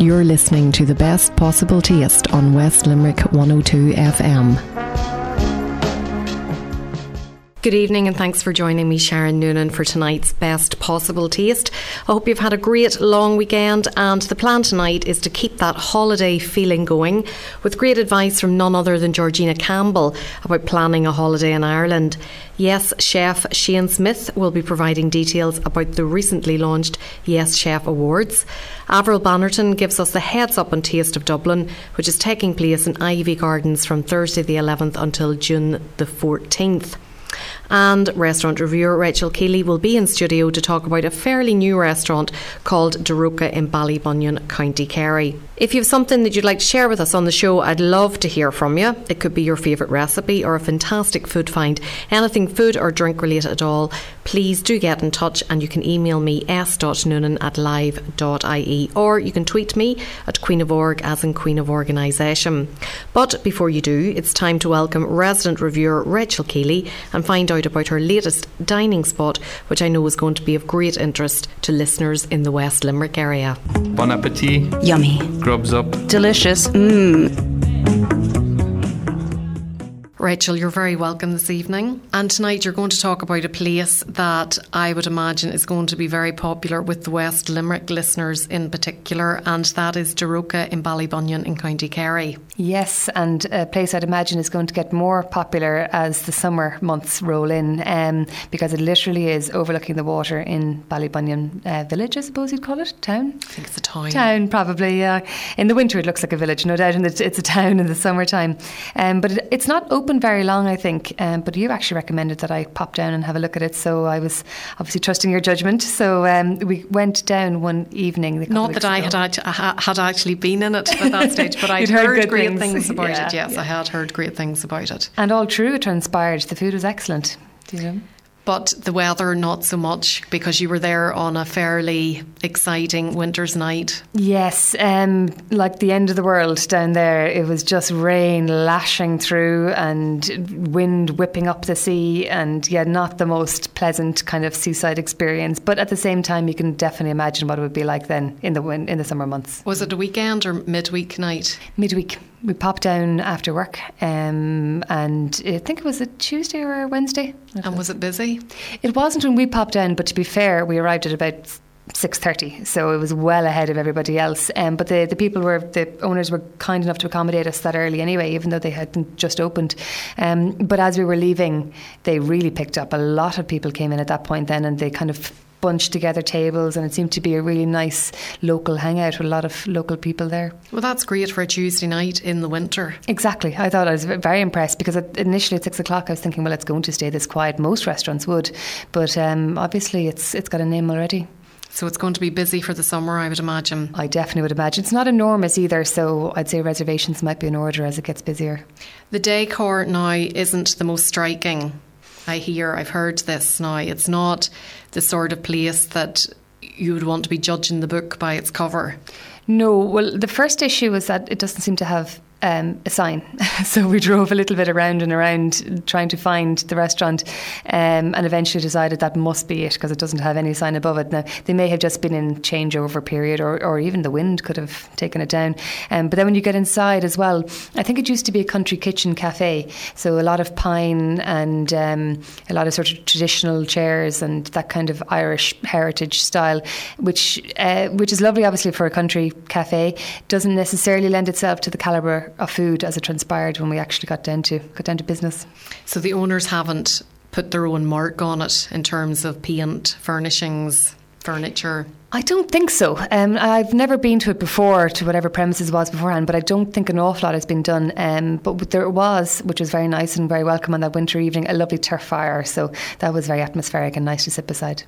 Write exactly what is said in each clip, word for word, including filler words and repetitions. You're listening to the best possible taste on West Limerick one oh two F M. Good evening and thanks for joining me, Sharon Noonan, for tonight's Best Possible Taste. I hope you've had a great long weekend, and the plan tonight is to keep that holiday feeling going with great advice from none other than Georgina Campbell about planning a holiday in Ireland. Yes Chef Shane Smith will be providing details about the recently launched Yes Chef Awards. Avril Bannerton gives us the heads up on Taste of Dublin, which is taking place in Iveagh Gardens from Thursday the eleventh until June the fourteenth. And restaurant reviewer Rachel Keeley will be in studio to talk about a fairly new restaurant called Daroka in Ballybunion, County Kerry. If you have something that you'd like to share with us on the show, I'd love to hear from you. It could be your favourite recipe or a fantastic food find, anything food or drink related at all. Please do get in touch, and you can email me s dot noonan at live dot i e, or you can tweet me at Queen of Org, as in Queen of Organisation. But before you do, it's time to welcome resident reviewer Rachel Keeley and find out about her latest dining spot, which I know is going to be of great interest to listeners in the West Limerick area. Bon appetit. Yummy. Grubs up. Delicious. Mmm. Rachel, you're very welcome this evening. And tonight you're going to talk about a place that I would imagine is going to be very popular with the West Limerick listeners in particular, and that is Daroka in Ballybunion in County Kerry. Yes, and a place I'd imagine is going to get more popular as the summer months roll in, um, because it literally is overlooking the water in Ballybunion uh, village, I suppose you'd call it, town? I think it's a town. Town, probably. Uh, in the winter it looks like a village, no doubt, and it's a town in the summertime. Um, but it, it's not open very long, I think, um, but you actually recommended that I pop down and have a look at it, so I was obviously trusting your judgment. So um, we went down one evening. Not that I had, I had actually been in it at that stage, but I had heard, heard great things, things about yeah, it. Yes, yeah. I had heard great things about it. And all true, it transpired. The food was excellent. Do you know? But the weather, not so much, because you were there on a fairly exciting winter's night. Yes, um, like the end of the world down there. It was just rain lashing through and wind whipping up the sea, and yeah, not the most pleasant kind of seaside experience. But at the same time, you can definitely imagine what it would be like then in the win- in the summer months. Was it a weekend or midweek night? Midweek. We popped down after work, um, and I think it was a Tuesday or a Wednesday. And was it busy? It wasn't when we popped down, but to be fair, we arrived at about six thirty, so it was well ahead of everybody else. Um, but the, the people were, the owners were kind enough to accommodate us that early anyway, even though they hadn't just opened. Um, but as we were leaving, they really picked up. A lot of people came in at that point then, and they kind of bunched together tables, and it seemed to be a really nice local hangout with a lot of local people there. Well, that's great for a Tuesday night in the winter. Exactly. I thought I was very impressed, because initially at six o'clock I was thinking, well, it's going to stay this quiet. Most restaurants would, but um, obviously it's it's got a name already. So it's going to be busy for the summer, I would imagine. I definitely would imagine. It's not enormous either, so I'd say reservations might be in order as it gets busier. The decor now isn't the most striking. I hear, I've heard this now. It's not the sort of place that you would want to be judging the book by its cover. No, well, the first issue is that it doesn't seem to have Um, a sign. So we drove a little bit around and around trying to find the restaurant, um, and eventually decided that must be it, because it doesn't have any sign above it. Now, they may have just been in changeover period, or, or even the wind could have taken it down. Um, but then when you get inside as well, I think it used to be a country kitchen cafe. So a lot of pine and um, a lot of sort of traditional chairs and that kind of Irish heritage style, which uh, which is lovely, obviously, for a country cafe. Doesn't necessarily lend itself to the calibre of food as it transpired when we actually got down to got down to business. So the owners haven't put their own mark on it in terms of paint, furnishings, furniture? I don't think so. Um, I've never been to it before, to whatever premises it was beforehand, but I don't think an awful lot has been done. Um, but there was, which was very nice and very welcome on that winter evening, a lovely turf fire, so that was very atmospheric and nice to sit beside.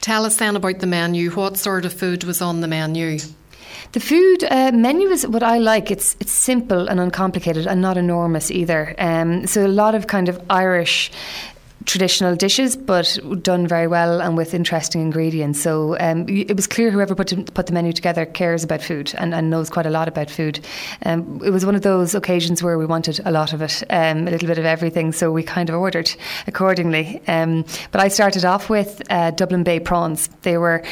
Tell us then about the menu. What sort of food was on the menu? The food uh, menu is what I like. It's it's simple and uncomplicated and not enormous either. Um, so a lot of kind of Irish traditional dishes, but done very well and with interesting ingredients. So um, it was clear whoever put, to, put the menu together cares about food and, and knows quite a lot about food. Um, it was one of those occasions where we wanted a lot of it, um, a little bit of everything, so we kind of ordered accordingly. Um, but I started off with uh, Dublin Bay prawns. They were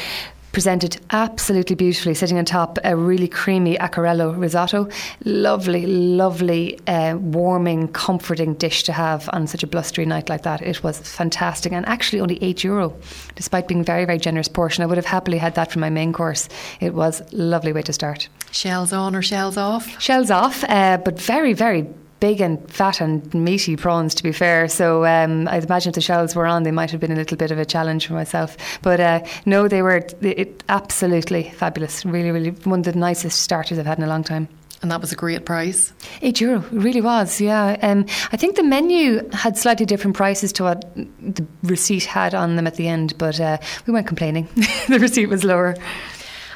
presented absolutely beautifully, sitting on top a really creamy Acquarello risotto. Lovely, lovely, uh, warming, comforting dish to have on such a blustery night like that. It was fantastic, and actually only eight euro, despite being very, very generous portion. I would have happily had that for my main course. It was a lovely way to start. Shells on or shells off? Shells off, uh, but very, very big and fat and meaty prawns, to be fair. So um, I'd imagine if the shells were on, they might have been a little bit of a challenge for myself. But uh, no, they were it, it, absolutely fabulous. Really, really one of the nicest starters I've had in a long time. And that was a great price? eight euro, it really was, yeah. Um, I think the menu had slightly different prices to what the receipt had on them at the end, but uh, we weren't complaining. The receipt was lower.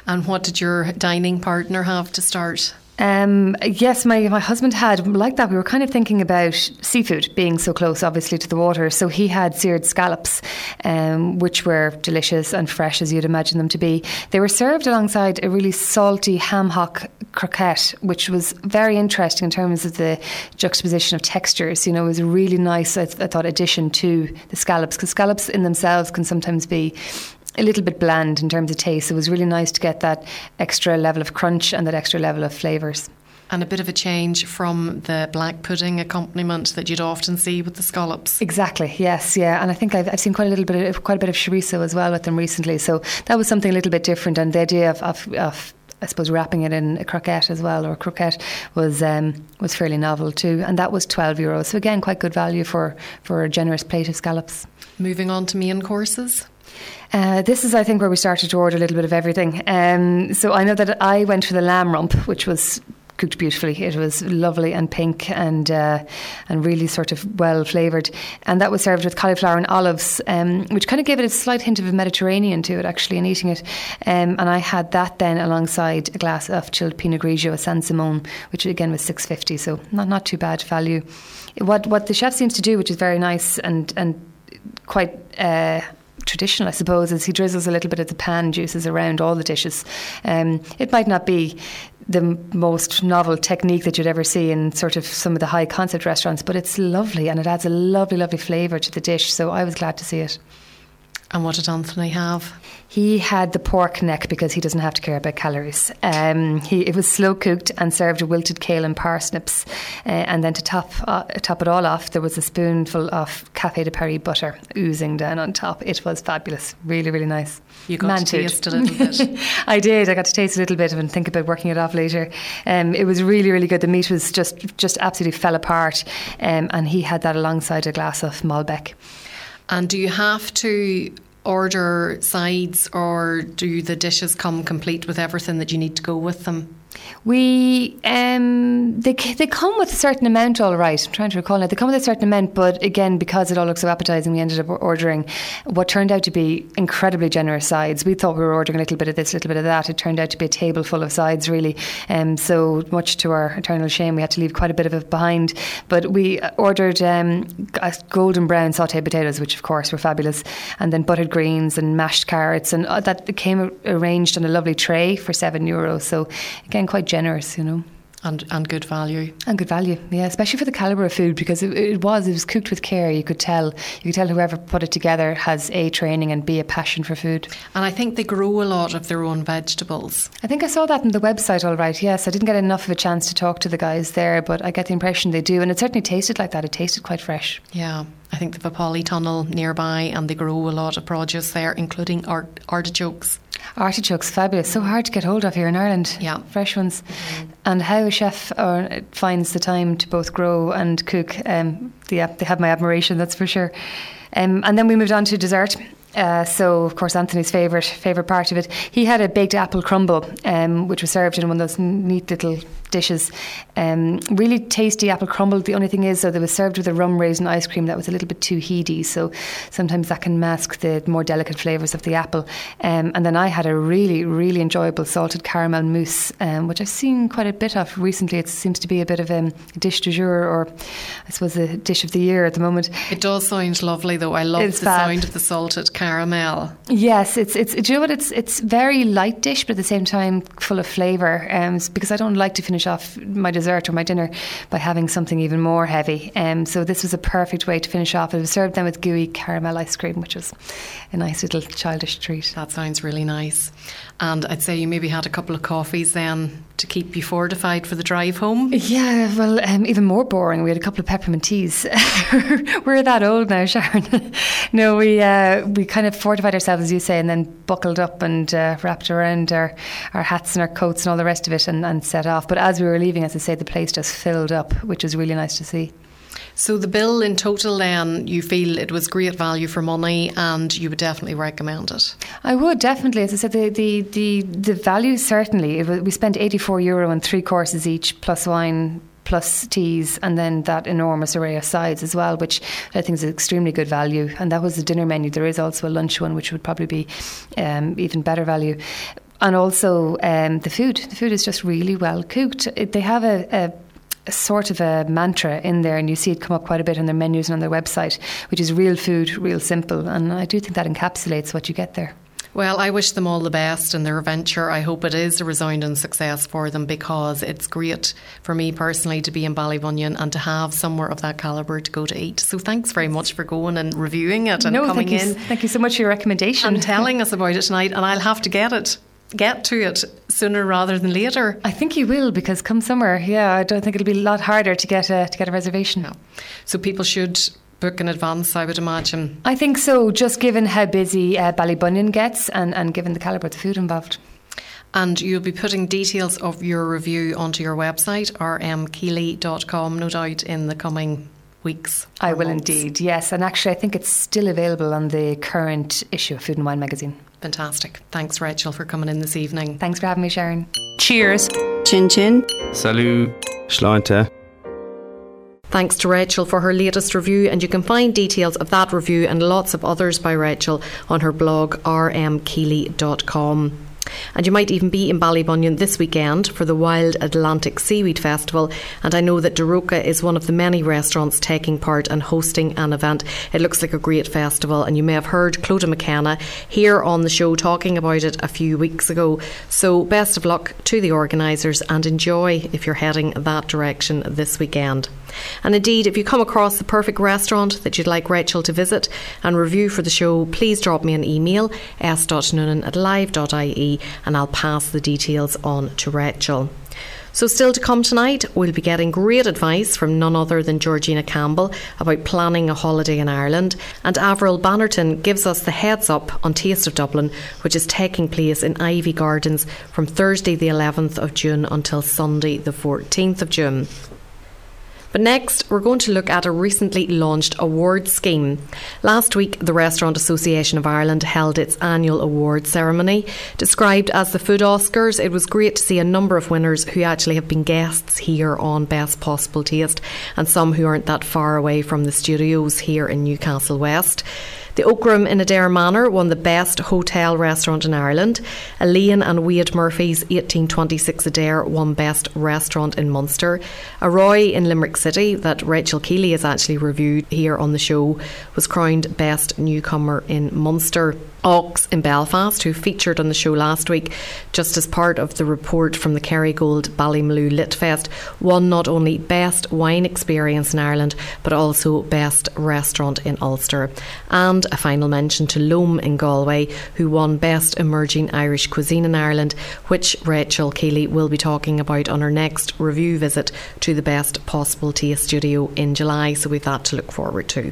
And what did your dining partner have to start? Um, yes, my, my husband had, like that, we were kind of thinking about seafood being so close, obviously, to the water. So he had seared scallops, um, which were delicious and fresh, as you'd imagine them to be. They were served alongside a really salty ham hock croquette, which was very interesting in terms of the juxtaposition of textures. You know, it was a really nice, I, th- I thought, addition to the scallops, because scallops in themselves can sometimes be a little bit bland in terms of taste. It was really nice to get that extra level of crunch and that extra level of flavours. And a bit of a change from the black pudding accompaniment that you'd often see with the scallops. Exactly, yes, yeah. And I think I've, I've seen quite a little bit of, quite a bit of chorizo as well with them recently. So that was something a little bit different. And the idea of, of, of I suppose, wrapping it in a croquette as well, or a croquette, was um, was fairly novel too. And that was twelve euro. So again, quite good value for, for a generous plate of scallops. Moving on to main courses. Uh, this is, I think, where we started to order a little bit of everything. Um, so I know that I went for the lamb rump, which was cooked beautifully. It was lovely and pink and uh, and really sort of well flavoured. And that was served with cauliflower and olives, um, which kind of gave it a slight hint of a Mediterranean to it, actually, in eating it. Um, and I had that then alongside a glass of chilled Pinot Grigio, a San Simone, which again was six fifty, so not, not too bad value. What, what the chef seems to do, which is very nice and, and quite... Uh, traditional, I suppose, is he drizzles a little bit of the pan juices around all the dishes. Um, it might not be the most novel technique that you'd ever see in sort of some of the high concept restaurants, but it's lovely and it adds a lovely, lovely flavour to the dish. So I was glad to see it. And what did Anthony have? He had the pork neck because he doesn't have to care about calories. Um, he it was slow cooked and served with wilted kale and parsnips. Uh, and then to top uh, top it all off, there was a spoonful of Café de Paris butter oozing down on top. It was fabulous. Really, really nice. You got Man to food. Taste a little bit. I did. I got to taste a little bit of it and think about working it off later. Um, it was really, really good. The meat was just, just absolutely fell apart. Um, and he had that alongside a glass of Malbec. And do you have to order sides, or do the dishes come complete with everything that you need to go with them? We um, they they come with a certain amount, all right. I'm trying to recall now. They come with a certain amount, but again, because it all looked so appetising, we ended up ordering what turned out to be incredibly generous sides. We thought we were ordering a little bit of this, a little bit of that. It turned out to be a table full of sides, really. Um, so much to our eternal shame, we had to leave quite a bit of it behind. But we ordered um, golden brown sautéed potatoes, which of course were fabulous, and then buttered greens and mashed carrots, and that came arranged on a lovely tray for seven euros. So again, quite generous, you know. And and good value. And good value, yeah, especially for the calibre of food, because it, it was, it was cooked with care. You could tell, you could tell whoever put it together has A, training, and B, a passion for food. And I think they grow a lot of their own vegetables. I think I saw that on the website, all right, yes. I didn't get enough of a chance to talk to the guys there, but I get the impression they do. And it certainly tasted like that. It tasted quite fresh. Yeah. I think they've a polytunnel nearby and they grow a lot of produce there, including art- artichokes. Artichokes, fabulous. So hard to get hold of here in Ireland. Yeah. Fresh ones. Mm-hmm. And how a chef uh, finds the time to both grow and cook, um, yeah, they have my admiration, that's for sure. Um, and then we moved on to dessert. Uh, so, of course, Anthony's favourite favourite part of it. He had a baked apple crumble, um, which was served in one of those neat little dishes. Um, really tasty apple crumble. The only thing is, though, they were served with a rum raisin ice cream that was a little bit too heady. So sometimes that can mask the more delicate flavours of the apple. Um, and then I had a really, really enjoyable salted caramel mousse, um, which I've seen quite a bit of recently. It seems to be a bit of um, a dish du jour, or I suppose a dish of the year at the moment. It does sound lovely, though. I love it's the fab. sound of the salted caramel. Caramel. Yes, it's it's. Do you know what? It's it's very light dish, but at the same time full of flavour. Um, because I don't like to finish finish off my dessert or my dinner by having something even more heavy. Um, so this was a perfect way to finish off. It was served then with gooey caramel ice cream, which was a nice little childish treat. That sounds really nice. And I'd say you maybe had a couple of coffees then to keep you fortified for the drive home. Yeah, well, um, even more boring. We had a couple of peppermint teas. We're that old now, Sharon. No, we uh, we kind of fortified ourselves, as you say, and then buckled up and uh, wrapped around our, our hats and our coats and all the rest of it, and, and set off. But as we were leaving, as I say, the place just filled up, which was really nice to see. So the bill in total then, you feel it was great value for money and you would definitely recommend it? I would, definitely. As I said, the the, the, the value, certainly. It was, we spent eighty-four euro on three courses each, plus wine, plus teas, and then that enormous array of sides as well, which I think is extremely good value. And that was the dinner menu. There is also a lunch one, which would probably be um, even better value. And also um, the food. The food is just really well cooked. It, they have a... a sort of a mantra in there, and you see it come up quite a bit on their menus and on their website, which is real food, real simple, and I do think that encapsulates what you get there. Well, I wish them all the best in their venture. I hope it is a resounding success for them, because it's great for me personally to be in Ballybunion and to have somewhere of that calibre to go to eat. So thanks very much for going and reviewing it and no, coming thank you, in. Thank you so much for your recommendation. And telling us about it tonight, and I'll have to get it. Get to it sooner rather than later. I think you will, because come summer, yeah, I don't think it'll be a lot harder to get a, to get a reservation. No. So people should book in advance, I would imagine. I think so, just given how busy uh, Ballybunion gets and, and given the calibre of the food involved. And you'll be putting details of your review onto your website, r m keeley dot com, no doubt in the coming weeks. I will months. Indeed, yes. And actually, I think it's still available on the current issue of Food and Wine magazine. Fantastic. Thanks, Rachel, for coming in this evening. Thanks for having me, Sharon. Cheers. Chin chin. Salut. Schleinte. Thanks to Rachel for her latest review, and you can find details of that review and lots of others by Rachel on her blog r m keeley dot com. And you might even be in Ballybunion this weekend for the Wild Atlantic Seaweed Festival, and I know that Daroka is one of the many restaurants taking part and hosting an event. It looks like a great festival, and you may have heard Clodagh McKenna here on the show talking about it a few weeks ago. So best of luck to the organisers and enjoy if you're heading that direction this weekend. And indeed, if you come across the perfect restaurant that you'd like Rachel to visit and review for the show, please drop me an email, s dot noonan at live dot i e, and I'll pass the details on to Rachel. So still to come tonight, we'll be getting great advice from none other than Georgina Campbell about planning a holiday in Ireland. And Avril Bannerton gives us the heads up on Taste of Dublin, which is taking place in Iveagh Gardens from Thursday the eleventh of June until Sunday the fourteenth of June. But next, we're going to look at a recently launched award scheme. Last week, the Restaurant Association of Ireland held its annual award ceremony. Described as the Food Oscars, it was great to see a number of winners who actually have been guests here on Best Possible Taste, and some who aren't that far away from the studios here in Newcastle West. The Oak Room in Adair Manor won the Best Hotel Restaurant in Ireland. Elaine and Wade Murphy's eighteen twenty-six Adair won Best Restaurant in Munster. Arroy in Limerick City, that Rachel Keeley has actually reviewed here on the show, was crowned Best Newcomer in Munster. Ox in Belfast, who featured on the show last week just as part of the report from the Kerrygold Ballymaloe Litfest, won not only Best Wine Experience in Ireland but also Best Restaurant in Ulster. And a final mention to Loam in Galway, who won Best Emerging Irish Cuisine in Ireland, which Rachel Keeley will be talking about on her next review visit to the Best Possible Taste Studio in July, so we've that to look forward to.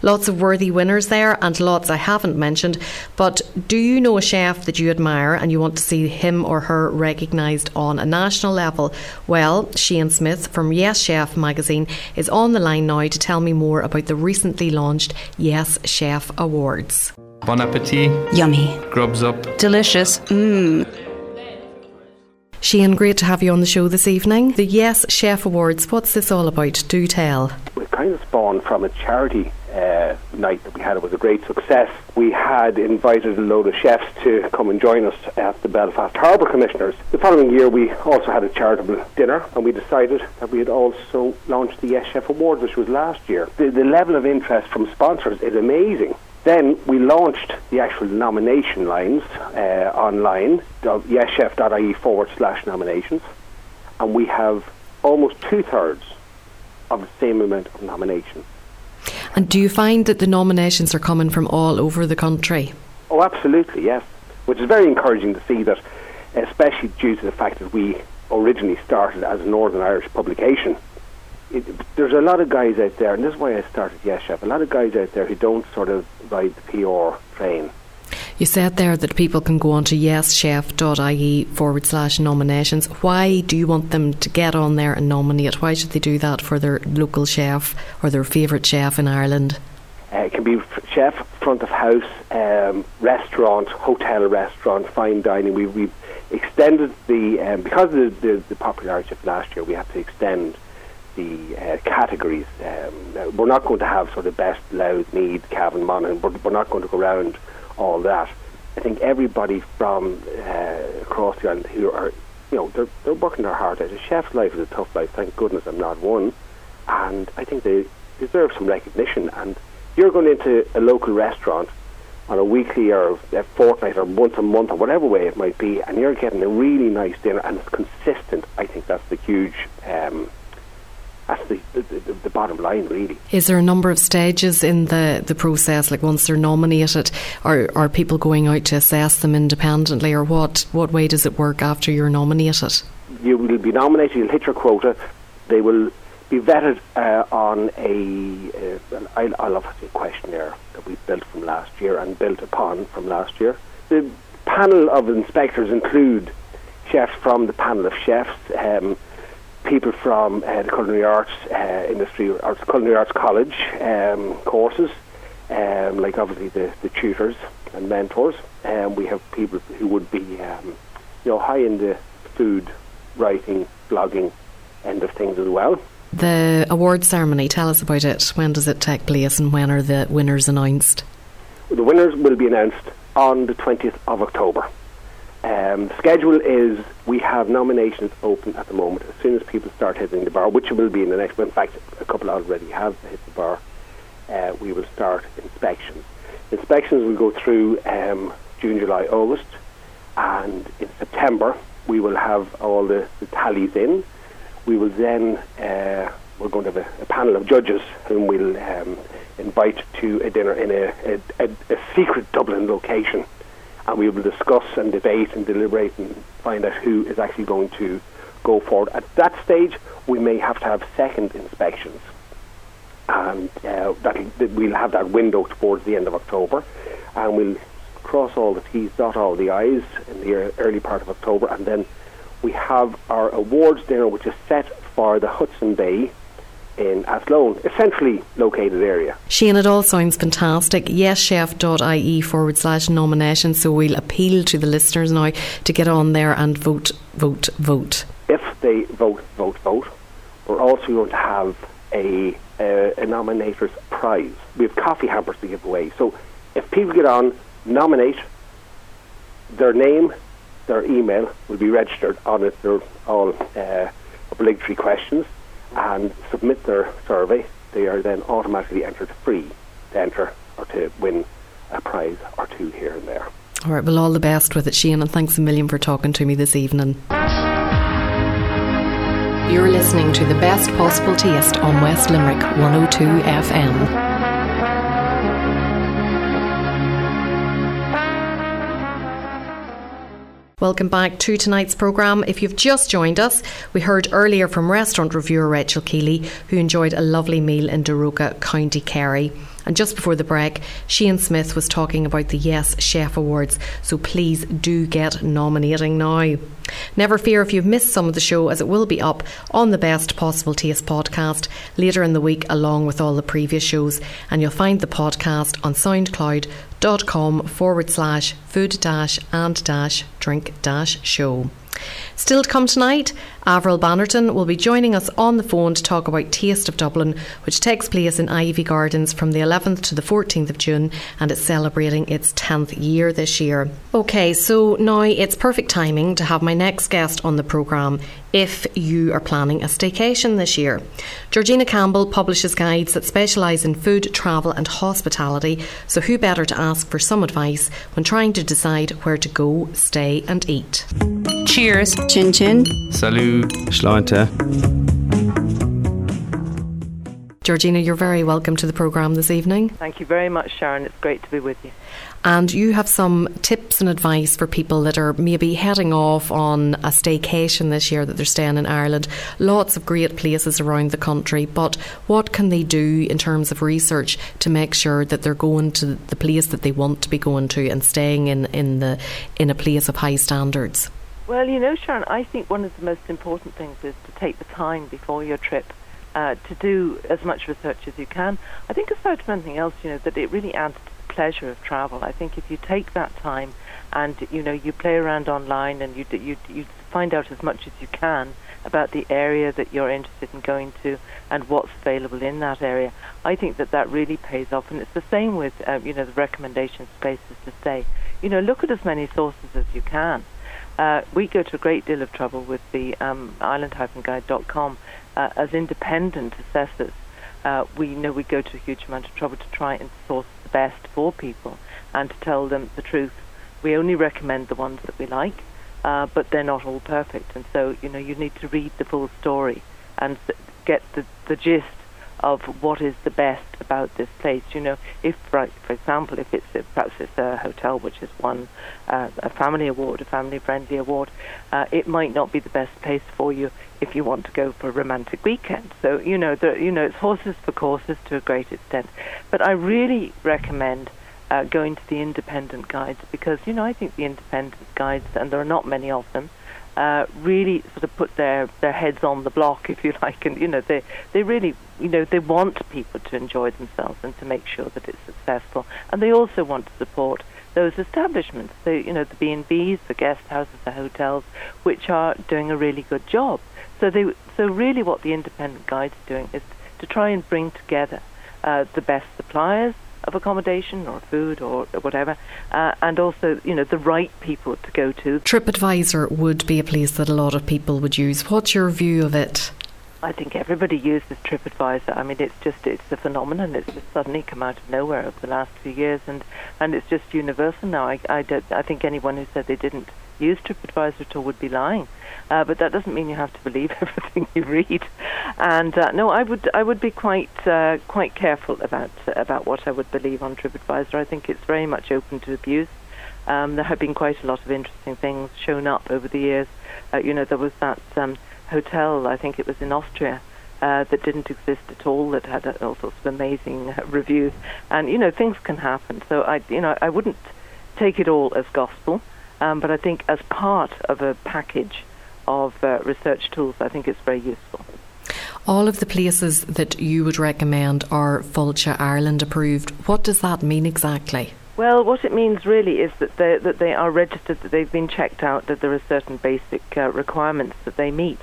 Lots of worthy winners there, and lots I haven't mentioned, but do you know a chef that you admire and you want to see him or her recognised on a national level? Well, Shane Smith from Yes Chef magazine is on the line now to tell me more about the recently launched Yes Chef Awards. Bon appetit. Yummy. Grubs up. Delicious. Mmm. Shane, great to have you on the show this evening. The Yes Chef Awards, what's this all about? Do tell. It kind of spawned from a charity uh, night that we had. It was a great success. We had invited a load of chefs to come and join us at the Belfast Harbour Commissioners. The following year we also had a charitable dinner, and we decided that we had also launched the Yes Chef Awards, which was last year. The, the level of interest from sponsors is amazing. Then we launched the actual nomination lines uh, online, yes chef dot i e forward slash nominations, and we have almost two-thirds of the same amount of nominations. And do you find that the nominations are coming from all over the country? Oh, absolutely, yes, which is very encouraging to see that, especially due to the fact that we originally started as a Northern Irish publication. It, there's a lot of guys out there, and this is why I started Yes Chef, a lot of guys out there who don't sort of ride the P R train. You said there that people can go on to yeschef.ie forward slash nominations. Why do you want them to get on there and nominate? Why should they do that for their local chef or their favourite chef in Ireland? Uh, it can be chef, front of house, um, restaurant, hotel restaurant, fine dining. We, we've extended the, um, because of the, the, the popularity of last year, we had to extend the uh, categories. Um, we're not going to have sort of best, loud, need, Cavan, Monaghan. We're, we're not going to go around all that. I think everybody from uh, across the island who are, you know, they're, they're working their heart out. A chef's life is a tough life. Thank goodness I'm not one. And I think they deserve some recognition. And you're going into a local restaurant on a weekly or a fortnight or once a month or whatever way it might be, and you're getting a really nice dinner and it's consistent. I think that's the huge, um, that's the, the, the, the bottom line, really. Is there a number of stages in the, the process? Like once they're nominated, are, are people going out to assess them independently, or what, what way does it work after you're nominated? You will be nominated, you'll hit your quota, they will be vetted uh, on a, uh, I'll, I'll obviously a questionnaire that we built from last year and built upon from last year. The panel of inspectors include chefs from the panel of chefs, um, people from uh, the culinary arts uh, industry, or culinary arts college um, courses, um, like obviously the, the tutors and mentors. Um, we have people who would be um, you know, high in the food, writing, blogging end of things as well. The award ceremony, tell us about it. When does it take place and when are the winners announced? The winners will be announced on the twentieth of October. Um, the schedule is we have nominations open at the moment. As soon as people start hitting the bar, which will be in the next month, in fact a couple already have hit the bar, uh, we will start inspections. Inspections will go through um, June, July, August, and in September we will have all the, the tallies in. We will then, uh, we're going to have a, a panel of judges whom we'll um, invite to a dinner in a, a, a, a secret Dublin location. And we will discuss and debate and deliberate and find out who is actually going to go forward. At that stage, we may have to have second inspections. And uh, that we'll have that window towards the end of October. And we'll cross all the T's, dot all the I's in the early part of October, and then we have our awards dinner, which is set for the Hudson Bay in Athlone, a centrally located area. Shane, it all sounds fantastic. yeschef.ie forward slash nomination. So we'll appeal to the listeners now to get on there and vote, vote, vote. If they vote, vote, vote, we're also going to have a, a, a nominator's prize. We have coffee hampers to give away. So if people get on, nominate their name, their email will be registered on it. They're all uh, obligatory questions, and submit their survey. They are then automatically entered free to enter or to win a prize or two here and there. All right, well, all the best with it, Shane, and thanks a million for talking to me this evening. You're listening to The Best Possible Taste on West Limerick one oh two F M. Welcome back to tonight's programme. If you've just joined us, we heard earlier from restaurant reviewer Rachel Keeley, who enjoyed a lovely meal in Daroka, County Kerry. And just before the break, Shane Smith was talking about the Yes Chef Awards, so please do get nominating now. Never fear if you've missed some of the show, as it will be up on the Best Possible Taste podcast later in the week, along with all the previous shows. And you'll find the podcast on SoundCloud. dot com forward slash food dash and dash drink dash show. Still to come tonight, Avril Bannerton will be joining us on the phone to talk about Taste of Dublin, which takes place in Iveagh Gardens from the eleventh to the fourteenth of June, and it's celebrating its tenth year this year. Okay, so now it's perfect timing to have my next guest on the programme if you are planning a staycation this year. Georgina Campbell publishes guides that specialise in food, travel and hospitality, so who better to ask for some advice when trying to decide where to go, stay and eat. Cheers. Chin chin. Salut. Schleiter. Georgina, you're very welcome to the programme this evening. Thank you very much, Sharon. It's great to be with you. And you have some tips and advice for people that are maybe heading off on a staycation this year that they're staying in Ireland. Lots of great places around the country, but what can they do in terms of research to make sure that they're going to the place that they want to be going to and staying in, in, the, in a place of high standards? Well, you know, Sharon, I think one of the most important things is to take the time before your trip uh, to do as much research as you can. I think aside from anything else, you know, that it really adds to pleasure of travel. I think if you take that time and, you know, you play around online and you, you you find out as much as you can about the area that you're interested in going to and what's available in that area, I think that that really pays off. And it's the same with, uh, you know, the recommendations, places to stay. You know, look at as many sources as you can. Uh, we go to a great deal of trouble with the um, island dash guide dot com uh, as independent assessors. Uh, we know we go to a huge amount of trouble to try and source the best for people and to tell them the truth. We only recommend the ones that we like, uh, but they're not all perfect. And so, you know, you need to read the full story and get the, the gist of what is the best about this place. You know, if, right, for example, if it's if perhaps it's a hotel which has won uh, a family award, a family-friendly award, uh, it might not be the best place for you if you want to go for a romantic weekend. So, you know, the, you know, it's horses for courses to a great extent. But I really recommend uh, going to the independent guides because, you know, I think the independent guides, and there are not many of them, Uh, really sort of put their, their heads on the block, if you like, and, you know, they, they really, you know, they want people to enjoy themselves and to make sure that it's successful. And they also want to support those establishments, the, you know, the B and B's, the guest houses, the hotels, which are doing a really good job. So they, so really what the independent guides are doing is to try and bring together uh, the best suppliers of accommodation or food or whatever, uh, and also, you know, the right people to go to. TripAdvisor would be a place that a lot of people would use. What's your view of it? I think everybody uses TripAdvisor. I mean, it's just, it's a phenomenon. It's just suddenly come out of nowhere over the last few years, and, and it's just universal now. I, I, don't, I think anyone who said they didn't use TripAdvisor at all would be lying. Uh, but that doesn't mean you have to believe everything you read. And uh, no, I would I would be quite uh, quite careful about uh, about what I would believe on TripAdvisor. I think it's very much open to abuse. Um, there have been quite a lot of interesting things shown up over the years. Uh, you know, there was that um, hotel, I think it was in Austria, uh, that didn't exist at all, that had all sorts of amazing reviews. And, you know, things can happen. So I, you know, I wouldn't take it all as gospel. Um, but I think as part of a package of uh, research tools, I think it's very useful. All of the places that you would recommend are Fulcha Ireland approved. What does that mean exactly? Well, what it means really is that they, that they are registered, that they've been checked out, that there are certain basic uh, requirements that they meet.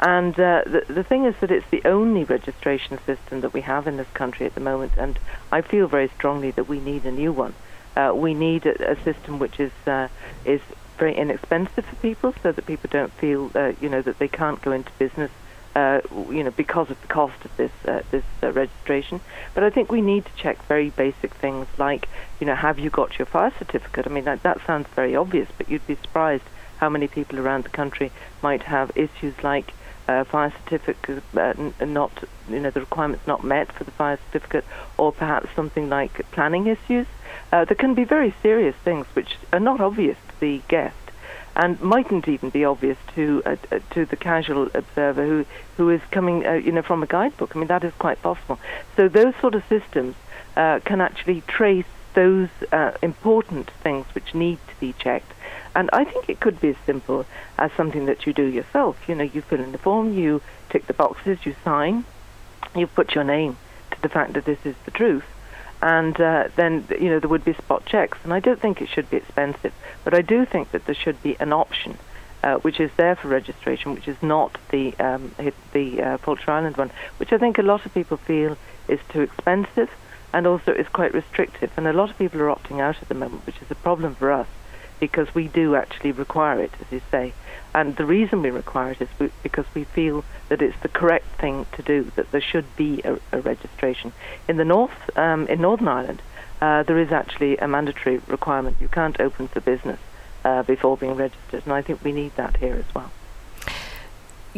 And uh, the, the thing is that it's the only registration system that we have in this country at the moment, and I feel very strongly that we need a new one. Uh, we need a, a system which is uh, is very inexpensive for people, so that people don't feel, uh, you know, that they can't go into business, uh, you know, because of the cost of this uh, this uh, registration. But I think we need to check very basic things like, you know, have you got your fire certificate? I mean, that, that sounds very obvious, but you'd be surprised how many people around the country might have issues like Uh, fire certificate uh, n- not, you know, the requirements not met for the fire certificate, or perhaps something like planning issues. Uh, there can be very serious things which are not obvious to the guest, and mightn't even be obvious to uh, to the casual observer who who is coming, uh, you know, from a guidebook. I mean, that is quite possible. So those sort of systems uh, can actually trace those uh, important things which need to be checked. And I think it could be as simple as something that you do yourself. You know, you fill in the form, you tick the boxes, you sign, you put your name to the fact that this is the truth. And uh, then, you know, there would be spot checks. And I don't think it should be expensive. But I do think that there should be an option uh, which is there for registration, which is not the um, the uh, Fulcher Island one, which I think a lot of people feel is too expensive and also is quite restrictive. And a lot of people are opting out at the moment, which is a problem for us, because we do actually require it, as you say. And the reason we require it is we, because we feel that it's the correct thing to do, that there should be a, a registration. In the north, um, in Northern Ireland, uh, there is actually a mandatory requirement. You can't open for business uh, before being registered, and I think we need that here as well.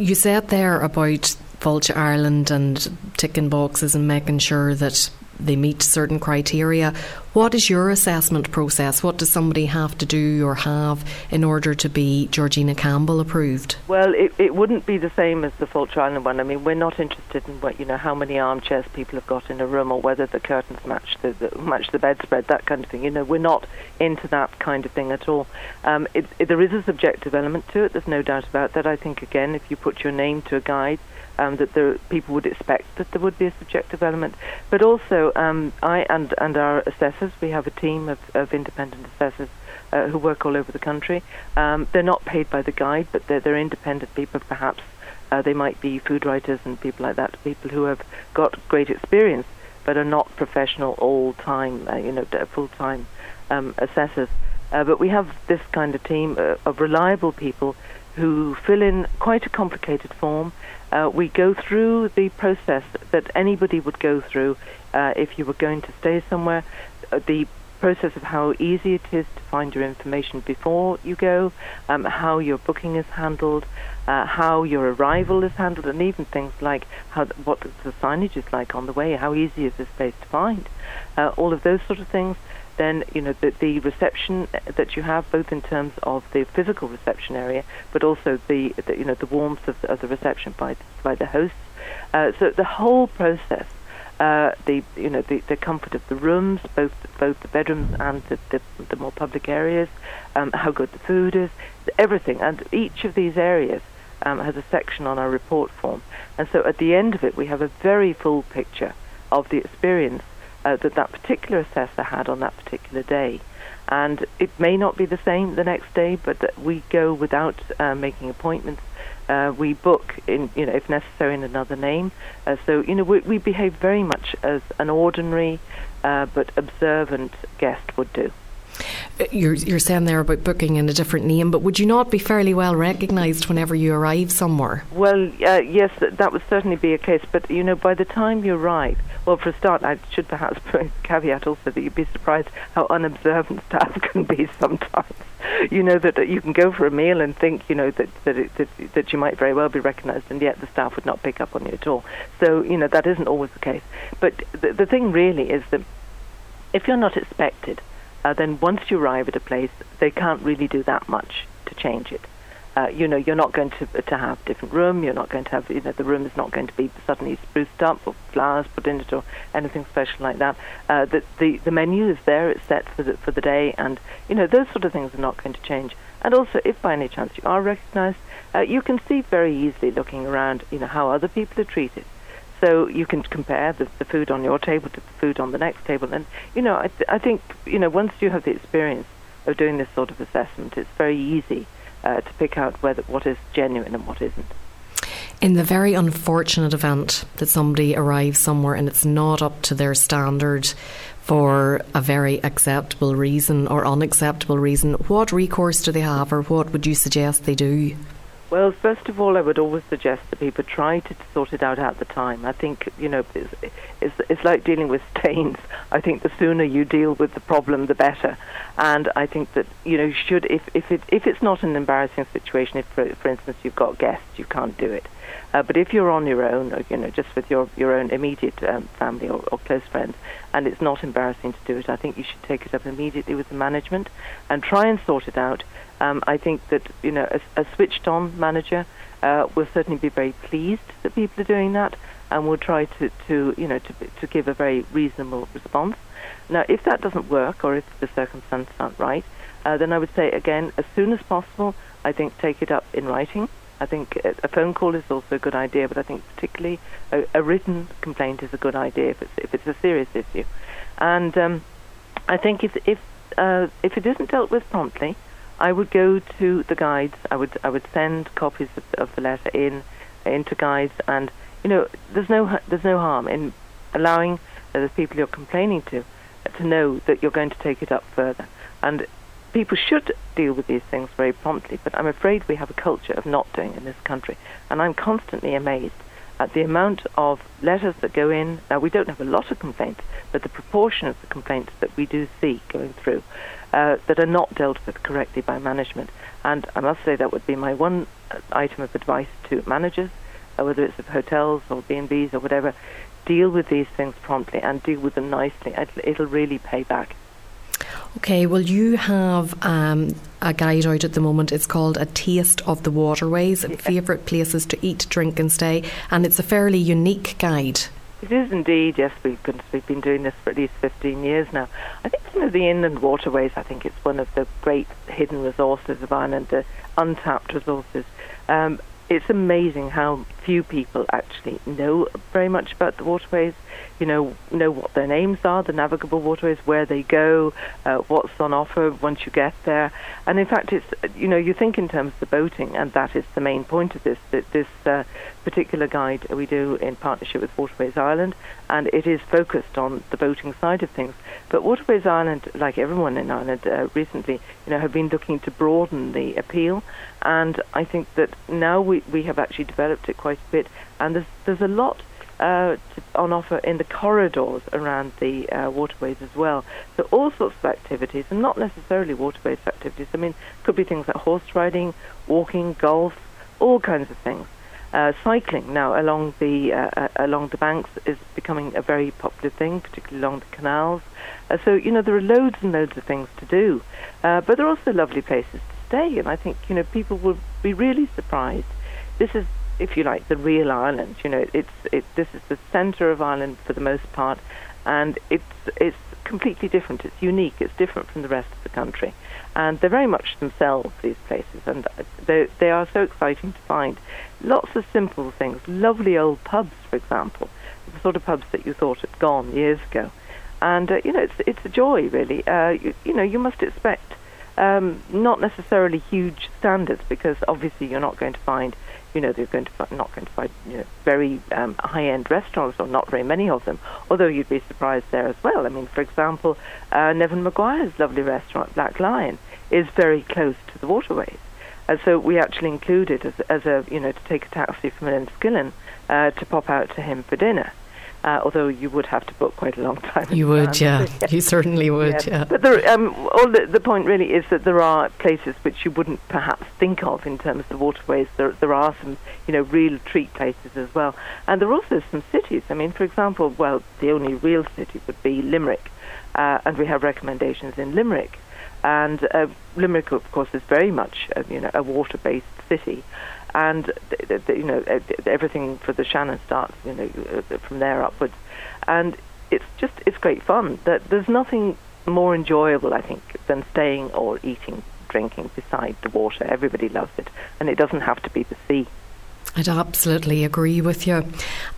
You said there about Vulture Ireland and ticking boxes and making sure that they meet certain criteria. What is your assessment process? What does somebody have to do or have in order to be Georgina Campbell approved? Well, it, it wouldn't be the same as the Vulture Island one. I mean, we're not interested in what, you know, how many armchairs people have got in a room or whether the curtains match the, the match the bedspread, that kind of thing. You know, we're not into that kind of thing at all. Um, it, it, there is a subjective element to it. There's no doubt about that. I think, again, if you put your name to a guide, Um, that there, people would expect that there would be a subjective element. But also, um, I and, and our assessors, we have a team of, of independent assessors uh, who work all over the country. Um, they're not paid by the guide, but they're, they're independent people. Perhaps uh, they might be food writers and people like that, people who have got great experience but are not professional all-time, uh, you know, full-time um, assessors. Uh, but we have this kind of team uh, of reliable people who fill in quite a complicated form. Uh, we go through the process that anybody would go through uh, if you were going to stay somewhere, the process of how easy it is to find your information before you go, um, how your booking is handled, uh, how your arrival is handled, and even things like how th- what the signage is like on the way, how easy is this place to find, uh, all of those sort of things. Then, you know, the, the reception that you have, both in terms of the physical reception area, but also the, the you know, the warmth of the, of the reception by by the hosts. Uh, so the whole process, uh, the you know, the, the comfort of the rooms, both both the bedrooms and the the, the more public areas, um, how good the food is, everything, and each of these areas um, has a section on our report form. And so at the end of it, we have a very full picture of the experience Uh, that that particular assessor had on that particular day. And it may not be the same the next day, but that we go without uh, making appointments. Uh, we book, in, you know, if necessary, in another name. Uh, so, you know, we, we behave very much as an ordinary uh, but observant guest would do. You're, you're saying there about booking in a different name, but would you not be fairly well recognised whenever you arrive somewhere? Well, uh, yes, that, that would certainly be a case, but, you know, by the time you arrive, well, for a start, I should perhaps put a caveat also that you'd be surprised how unobservant staff can be sometimes. You know, that, that you can go for a meal and think, you know, that that, it, that that you might very well be recognised, and yet the staff would not pick up on you at all. So, you know, that isn't always the case. But the, the thing really is that if you're not expected, Uh, then once you arrive at a place, they can't really do that much to change it. Uh, you know, you're not going to to have different room. You're not going to have, you know, the room is not going to be suddenly spruced up or flowers put in it or anything special like that. Uh, the, the the menu is there. It's set for the, for the day, and you know those sort of things are not going to change. And also, if by any chance you are recognised, uh, you can see very easily looking around, you know, how other people are treated. So you can compare the, the food on your table to the food on the next table. And, you know, I, th- I think, you know, once you have the experience of doing this sort of assessment, it's very easy uh, to pick out whether what is genuine and what isn't. In the very unfortunate event that somebody arrives somewhere and it's not up to their standard for a very acceptable reason or unacceptable reason, what recourse do they have, or what would you suggest they do? Well, first of all, I would always suggest that people try to sort it out at the time. I think, you know, it's, it's, it's like dealing with stains. I think the sooner you deal with the problem, the better. And I think that, you know, should if if, it, if it's not an embarrassing situation, if, for, for instance, you've got guests, you can't do it. Uh, but if you're on your own, or, you know, just with your, your own immediate um, family or, or close friends, and it's not embarrassing to do it, I think you should take it up immediately with the management and try and sort it out. Um, I think that, you know, a, a switched-on manager uh, will certainly be very pleased that people are doing that, and will try to, to you know, to, to give a very reasonable response. Now, if that doesn't work, or if the circumstances aren't right, uh, then I would say, again, as soon as possible, I think take it up in writing. I think a phone call is also a good idea, but I think particularly a, a written complaint is a good idea if it's, if it's a serious issue. And um, I think if if uh, if it isn't dealt with promptly, I would go to the guides. I would I would send copies of, of the letter in into guides, and you know there's no there's no harm in allowing the people you're complaining to to know that you're going to take it up further. And people should deal with these things very promptly, but I'm afraid we have a culture of not doing it in this country, and I'm constantly amazed uh, the amount of letters that go in. Now, we don't have a lot of complaints, but the proportion of the complaints that we do see going through uh, that are not dealt with correctly by management. And I must say that would be my one item of advice to managers, uh, whether it's of hotels or B and B's or whatever. Deal with these things promptly and deal with them nicely. It'll really pay back. Okay, well, you have um, a guide out at the moment. It's called A Taste of the Waterways, yeah. Favourite places to eat, drink and stay. And it's a fairly unique guide. It is indeed, yes. We've been, we've been doing this for at least fifteen years now. I think some of the inland waterways, I think it's one of the great hidden resources of Ireland, the untapped resources. Um, it's amazing how few people actually know very much about the waterways, you know, know what their names are, the navigable waterways, where they go, uh, what's on offer once you get there. And in fact, it's, you know, you think in terms of the boating, and that is the main point of this, that this uh, particular guide we do in partnership with Waterways Ireland, and it is focused on the boating side of things. But Waterways Ireland, like everyone in Ireland uh, recently, you know, have been looking to broaden the appeal, and I think that now we, we have actually developed it quite a bit, and there's, there's a lot Uh, to, on offer in the corridors around the uh, waterways as well. So all sorts of activities, and not necessarily waterways activities. I mean, could be things like horse riding, walking, golf, all kinds of things. Uh, cycling now along the uh, uh, along the banks is becoming a very popular thing, particularly along the canals. Uh, so you know there are loads and loads of things to do, uh, but there are also lovely places to stay. And I think you know people will be really surprised. This is, if you like, the real Ireland. You know, it's it. This is the centre of Ireland for the most part, and it's it's completely different. It's unique. It's different from the rest of the country, and they're very much themselves, these places, and they they are so exciting to find. Lots of simple things, lovely old pubs, for example, the sort of pubs that you thought had gone years ago, and uh, you know, it's it's a joy really. Uh, you, you know, you must expect um, not necessarily huge standards, because obviously you're not going to find. You know, they're going to find, not going to find you know, very um, high-end restaurants, or not very many of them, although you'd be surprised there as well. I mean, for example, uh, Nevin Maguire's lovely restaurant, Black Lion, is very close to the waterways. And so we actually included, as, as a, you know, to take a taxi from Enniskillen uh, to pop out to him for dinner. Uh, although you would have to book quite a long time. You would, yeah. yeah. You certainly would, yeah. yeah. But there, um, all the, the point really is that there are places which you wouldn't perhaps think of in terms of the waterways. There, there are some, you know, real treat places as well. And there are also some cities. I mean, for example, well, the only real city would be Limerick. Uh, and we have recommendations in Limerick. And uh, Limerick, of course, is very much, uh, you know, a water-based city. And th- th- you know everything for the Shannon starts you know from there upwards, and it's just it's great fun. That there's nothing more enjoyable, I think, than staying or eating, drinking beside the water. Everybody loves it, and it doesn't have to be the sea. I'd absolutely agree with you.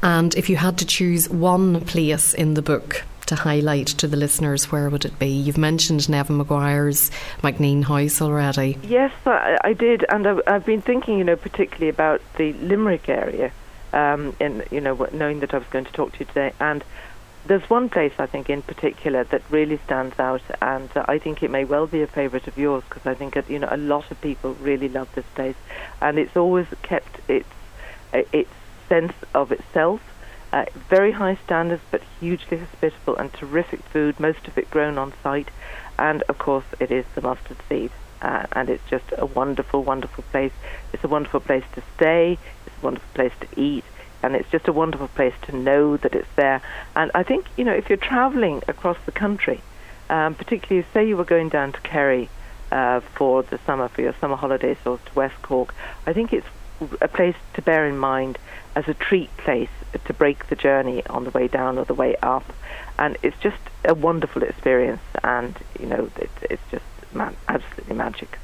And if you had to choose one place in the book to highlight to the listeners, where would it be? You've mentioned Nevin Maguire's McNeen House already. Yes, I, I did, and I, I've been thinking, you know, particularly about the Limerick area, um, in you know, knowing that I was going to talk to you today. And there's one place I think in particular that really stands out, and uh, I think it may well be a favourite of yours, because I think that, you know a lot of people really love this place, and it's always kept its its sense of itself. Uh, very high standards, but hugely hospitable, and terrific food, most of it grown on site. And of course it is the mustard seed, uh, and it's just a wonderful wonderful place. It's a wonderful place to stay, it's a wonderful place to eat, and it's just a wonderful place to know that it's there. And I think, you know if you're travelling across the country, um, particularly say you were going down to Kerry uh, for the summer, for your summer holidays, or to West Cork, I think it's a place to bear in mind as a treat place to break the journey on the way down or the way up. And it's just a wonderful experience, and you know it, it's just man, absolutely magic.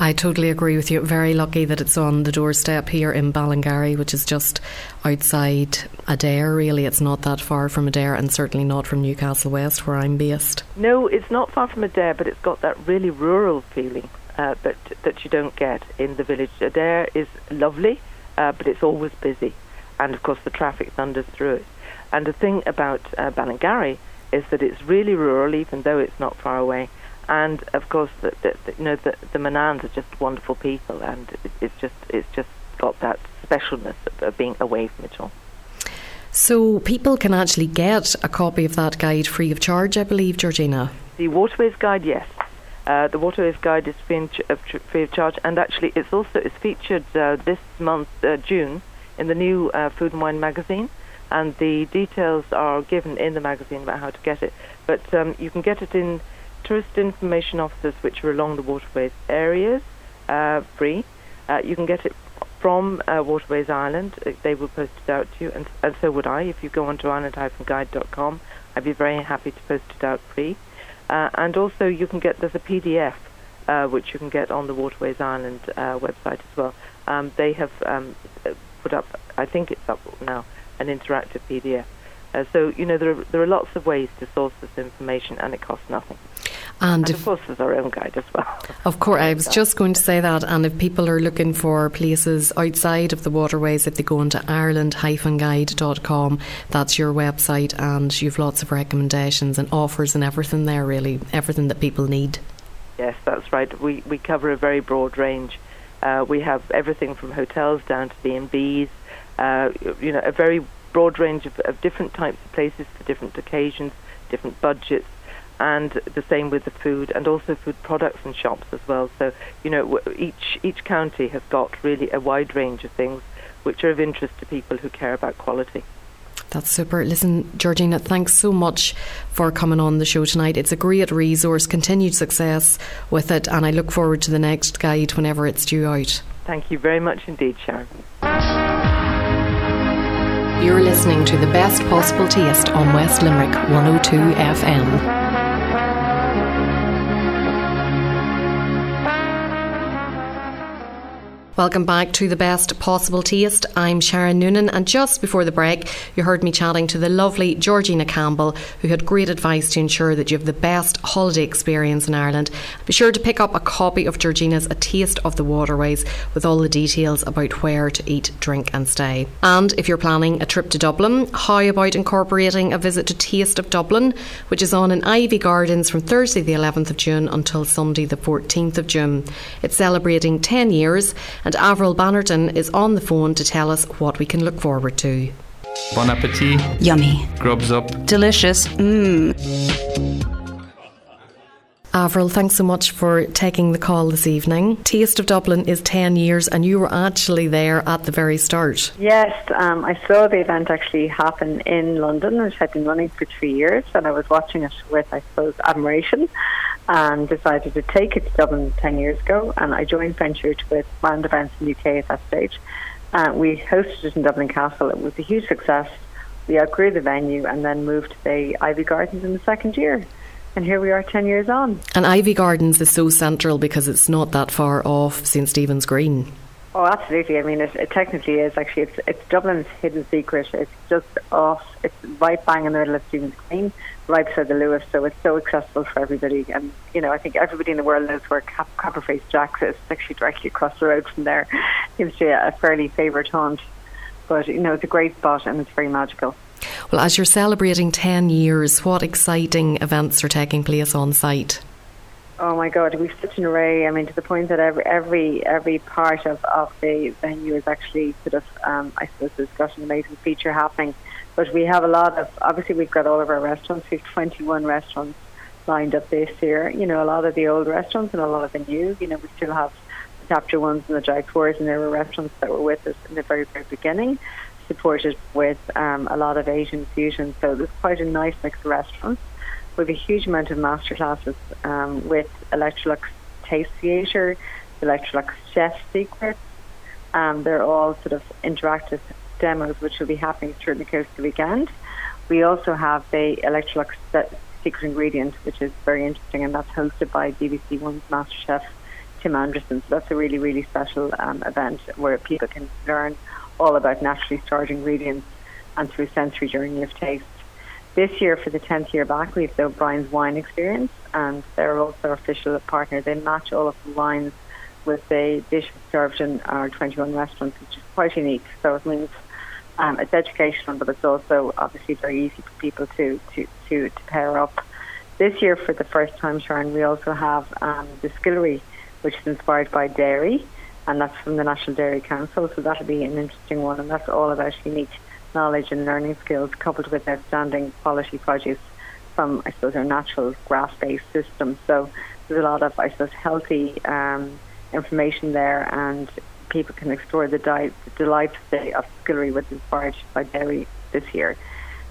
I totally agree with you. Very lucky that it's on the doorstep here in Ballingarry, which is just outside Adair, really. It's not that far from Adair, and certainly not from Newcastle West, where I'm based. No, it's not far from Adair, but it's got that really rural feeling uh, but that you don't get in the village. Adair is lovely, uh, but it's always busy. And, of course, the traffic thunders through it. And the thing about uh, Ballingarry is that it's really rural, even though it's not far away. And, of course, the, the, the, you know, the, the Manans are just wonderful people, and it, it's just it's just got that specialness of, of being away from it all. So people can actually get a copy of that guide free of charge, I believe, Georgina? The Waterways Guide, yes. Uh, the Waterways Guide is free of charge, and actually it's also it's featured uh, this month, uh, June, in the new uh, Food and Wine magazine, and the details are given in the magazine about how to get it. But um, you can get it in tourist information offices which are along the Waterways areas, uh, free. Uh, you can get it from uh, Waterways Ireland. They will post it out to you, and, and so would I. If you go on to island dash guide dot com, I'd be very happy to post it out free. Uh, and also you can get, there's a P D F uh, which you can get on the Waterways Ireland uh, website as well. Um, they have um, put up, I think it's up now, an interactive P D F. Uh, so, you know, there are, there are lots of ways to source this information, and it costs nothing. And, and of course there's our own guide as well. Of course, I was just going to say that. And if people are looking for places outside of the waterways, if they go onto ireland dash guide dot com, that's your website, and you've lots of recommendations and offers and everything there, really, everything that people need. Yes, that's right. We we cover a very broad range. Uh, we have everything from hotels down to B and B's, uh, you know, a very broad range of, of different types of places for different occasions, different budgets. And the same with the food, and also food products and shops as well. So, you know, each each county has got really a wide range of things which are of interest to people who care about quality. That's super. Listen, Georgina, thanks so much for coming on the show tonight. It's a great resource. Continued success with it, and I look forward to the next guide whenever it's due out. Thank you very much indeed, Sharon. You're listening to The Best Possible Taste on West Limerick one oh two F M. Welcome back to The Best Possible Taste. I'm Sharon Noonan, and just before the break you heard me chatting to the lovely Georgina Campbell, who had great advice to ensure that you have the best holiday experience in Ireland. Be sure to pick up a copy of Georgina's A Taste of the Waterways with all the details about where to eat, drink and stay. And if you're planning a trip to Dublin, how about incorporating a visit to Taste of Dublin, which is on in Iveagh Gardens from Thursday the eleventh of June until Sunday the fourteenth of June. It's celebrating ten years, and Avril Bannerton is on the phone to tell us what we can look forward to. Bon appetit. Yummy. Grubs up. Delicious. Mmm. Avril, thanks so much for taking the call this evening. Taste of Dublin is ten years, and you were actually there at the very start. Yes, um, I saw the event actually happen in London, which had been running for three years, and I was watching it with, I suppose, admiration, and decided to take it to Dublin ten years ago, and I joint ventured with Round Events in the U K at that stage. Uh, we hosted it in Dublin Castle. It was a huge success. We outgrew the venue and then moved to the Iveagh Gardens in the second year. And here we are ten years on. And Iveagh Gardens is so central because it's not that far off Saint Stephen's Green. Oh, absolutely. I mean, it, it technically is, actually. It's, it's Dublin's hidden secret. It's just off, it's right bang in the middle of Stephen's Green, right beside the Lewis, so it's so accessible for everybody. And, you know, I think everybody in the world knows where Cap- Copperface Jack's is. It's actually directly across the road from there. Seems to be a fairly favourite haunt. But, you know, it's a great spot and it's very magical. Well, as you're celebrating ten years, what exciting events are taking place on site? Oh my God, we've such an array. I mean, to the point that every every every part of, of the venue is actually sort of, um, I suppose there's got an amazing feature happening. But we have a lot of, obviously we've got all of our restaurants. We have twenty-one restaurants lined up this year. You know, a lot of the old restaurants and a lot of the new. You know, we still have the Chapter ones and the Jack Wars, and there were restaurants that were with us in the very, very beginning, supported with um, a lot of Asian fusion. So there's quite a nice mix of restaurants. We have a huge amount of masterclasses um, with Electrolux Taste Theatre, Electrolux Chef Secrets. Um, they're all sort of interactive demos which will be happening through the course of the weekend. We also have the Electrolux Secret Ingredient, which is very interesting, and that's hosted by B B C One's MasterChef Tim Anderson. So that's a really, really special um, event where people can learn all about naturally stored ingredients and through sensory journey of taste. This year, for the tenth year back, we have the O'Brien's Wine Experience, and they're also our official partner. They match all of the wines with the dishes served in our twenty-one restaurants, which is quite unique. So it means um, it's educational, but it's also obviously very easy for people to, to, to, to pair up. This year, for the first time, Sharon, we also have um, The Skillery, which is inspired by dairy, and that's from the National Dairy Council, so that'll be an interesting one, and that's all about unique knowledge and learning skills coupled with outstanding quality produce from, I suppose, our natural grass-based system. So there's a lot of, I suppose, healthy um, information there, and people can explore the, di- the delights of the Skillery, which is inspired by dairy this year.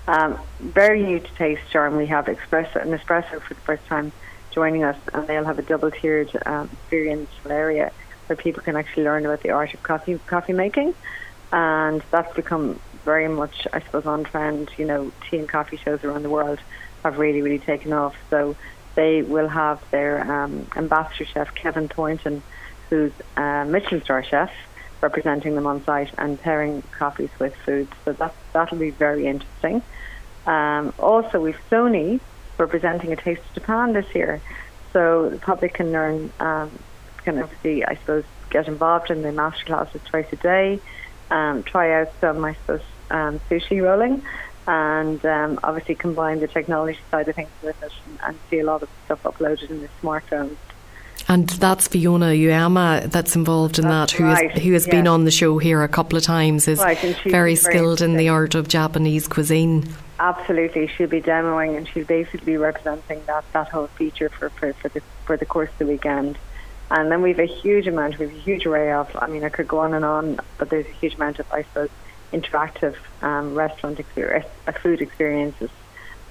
Um, very new to taste, Sharon. We have Espresso, Nespresso for the first time joining us, and they'll have a double-tiered um, experiential area where people can actually learn about the art of coffee coffee making, and that's become very much, I suppose, on trend. You know, tea and coffee shows around the world have really, really taken off. So they will have their um, ambassador chef, Kevin Thornton, who's a Michelin star chef, representing them on site and pairing coffees with food. So that, that'll be very interesting. Um, also, we've Sony representing A Taste of Japan this year. So the public can learn, um, can obviously, I suppose, get involved in the masterclasses twice a day, um, try out some, I suppose, um, sushi rolling, and um, obviously combine the technology side of things with it, and, and see a lot of stuff uploaded in the smartphones. And that's Fiona Uama that's involved in that's that, who, right. is, who has yes. been on the show here a couple of times, is right, very skilled very in the art of Japanese cuisine. Absolutely, she'll be demoing, and she'll basically be representing that, that whole feature for, for, for, the, for the course of the weekend. And then we've a huge amount, we've a huge array of, I mean, I could go on and on, but there's a huge amount of, I suppose, interactive um, restaurant experience, uh, food experiences.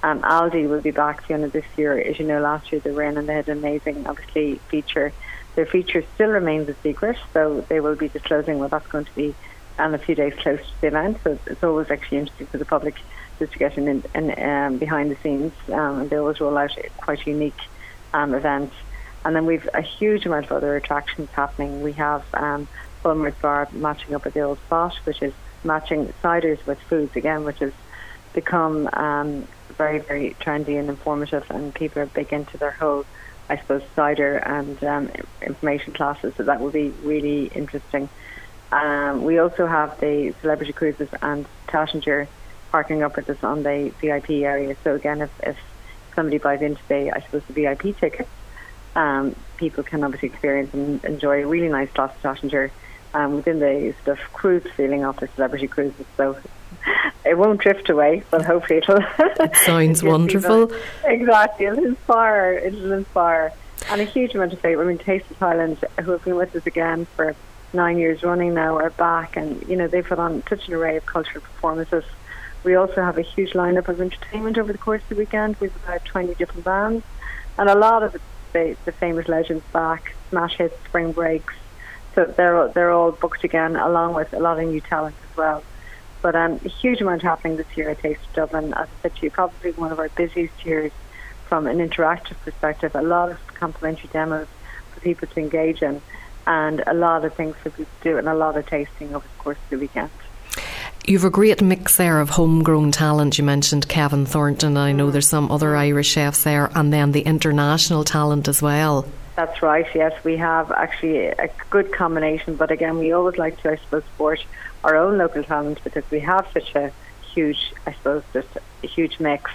Um, Aldi will be back, Fiona, this year. As you know, last year they were in and they had an amazing, obviously, feature. Their feature still remains a secret, so they will be disclosing what that's going to be on a few days close to the event. So it's always actually interesting for the public just to get in, in, in um, behind the scenes. Um, and they always roll out quite unique um, events. And then we've a huge amount of other attractions happening. We have um, Bulmer's Bar matching up at the Old Spot, which is matching ciders with foods again, which has become um, very, very trendy and informative, and people are big into their whole, I suppose, cider and um, information classes, so that will be really interesting. Um, we also have the Celebrity Cruises and Taittinger partnering up with us on the V I P area, so again, if, if somebody buys into the, I suppose, the V I P tickets, um, people can obviously experience and enjoy a really nice class of Taittinger um, within the sort of cruise feeling of the Celebrity Cruises, so it won't drift away, but hopefully it'll... It sounds wonderful. People. Exactly, it'll inspire, it'll inspire. And a huge amount of favour. I mean, Taste of Ireland, who have been with us again for nine years running now, are back, and, you know, they've put on such an array of cultural performances. We also have a huge lineup of entertainment over the course of the weekend. We have about twenty different bands, and a lot of the, the famous legends back, smash hits, spring breaks. So they're, they're all booked again, along with a lot of new talent as well. But um, a huge amount happening this year at Taste of Dublin. As I said to you, probably one of our busiest years from an interactive perspective. A lot of complimentary demos for people to engage in, and a lot of things for people to do, and a lot of tasting over the course of the weekend. You've a great mix there of homegrown talent. You mentioned Kevin Thornton. I know there's some other Irish chefs there, and then the international talent as well. That's right, yes. We have actually a good combination, but again, we always like to, I suppose, support our own local talent, because we have such a huge, I suppose, just a huge mix,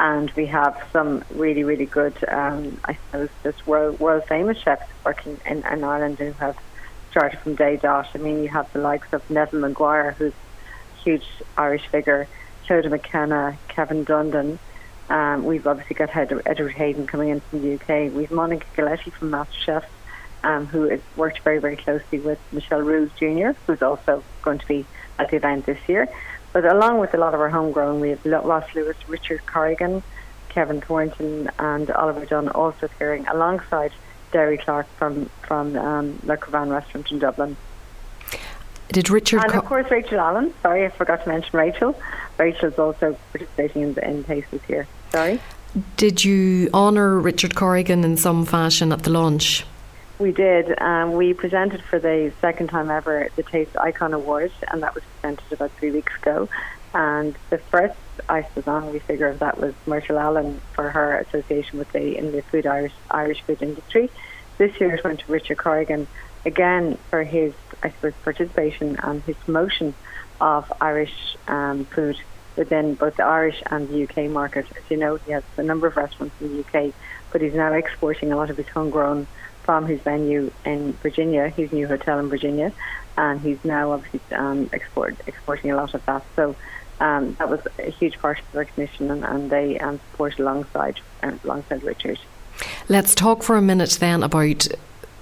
and we have some really, really good, um, I suppose, just world, world famous chefs working in, in Ireland, who have started from day dot. I mean, you have the likes of Neville Maguire, who's a huge Irish figure, Clodagh McKenna, Kevin Dundon. Um, we've obviously got Edward Hayden coming in from the U K. We've Monica Galetti from MasterChef, Um, who has worked very, very closely with Michelle Ruse Junior, who's also going to be at the event this year. But along with a lot of our homegrown, we have Ross Lewis, Richard Corrigan, Kevin Thornton, and Oliver Dunn also appearing alongside Derry Clark from, from um, Le Cravan Restaurant in Dublin. Did Richard... And of course Rachel Allen. Sorry, I forgot to mention Rachel. Rachel's also participating in the in Taste this year. Sorry. Did you honour Richard Corrigan in some fashion at the launch? We did. Um, we presented for the second time ever the Taste Icon Awards, and that was presented about three weeks ago. And the first, I suppose, honorary figure of that was Myrtle Allen for her association with the in the food Irish Irish food industry. This year it went to Richard Corrigan again for his, I suppose, participation and his promotion of Irish um, food within both the Irish and the U K market. As you know, he has a number of restaurants in the U K, but he's now exporting a lot of his homegrown from his venue in Virginia, his new hotel in Virginia, and he's now obviously um, export, exporting a lot of that. So um, that was a huge part of the recognition, and, and they um, support alongside um, alongside Richard. Let's talk for a minute then about